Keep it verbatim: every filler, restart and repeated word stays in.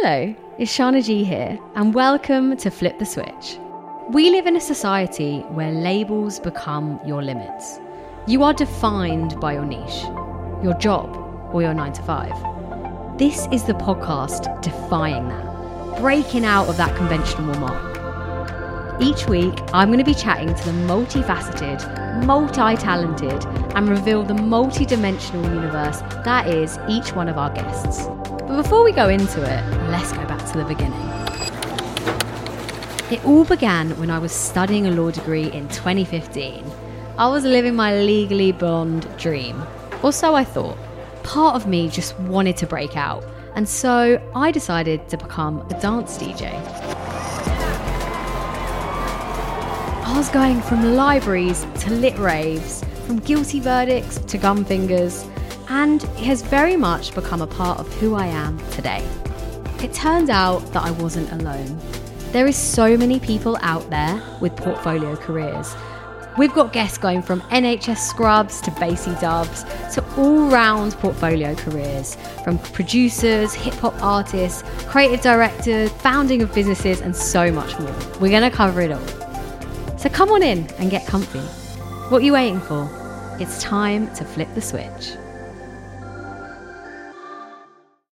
Hello, it's Shana G here, and welcome to Flip the Switch. We live in a society where labels become your limits. You are defined by your niche, your job, or your nine to five. This is the podcast defying that, breaking out of that conventional mark. Each week, I'm going to be chatting to the multifaceted, multi-talented, and reveal the multi-dimensional universe that is each one of our guests. But before we go into it, let's go back to the beginning. It all began when I was studying a law degree in twenty fifteen. I was living my legally blonde dream, or so I thought. Part of me just wanted to break out, and so I decided to become a dance D J. I was going from libraries to lit raves, from guilty verdicts to gumfingers, and it has very much become a part of who I am today. It turned out that I wasn't alone. There is so many people out there with portfolio careers. We've got guests going from N H S scrubs to Basie Dubs to all-round portfolio careers, from producers, hip-hop artists, creative directors, founding of businesses, and so much more. We're going to cover it all. So come on in and get comfy. What are you waiting for? It's time to flip the switch.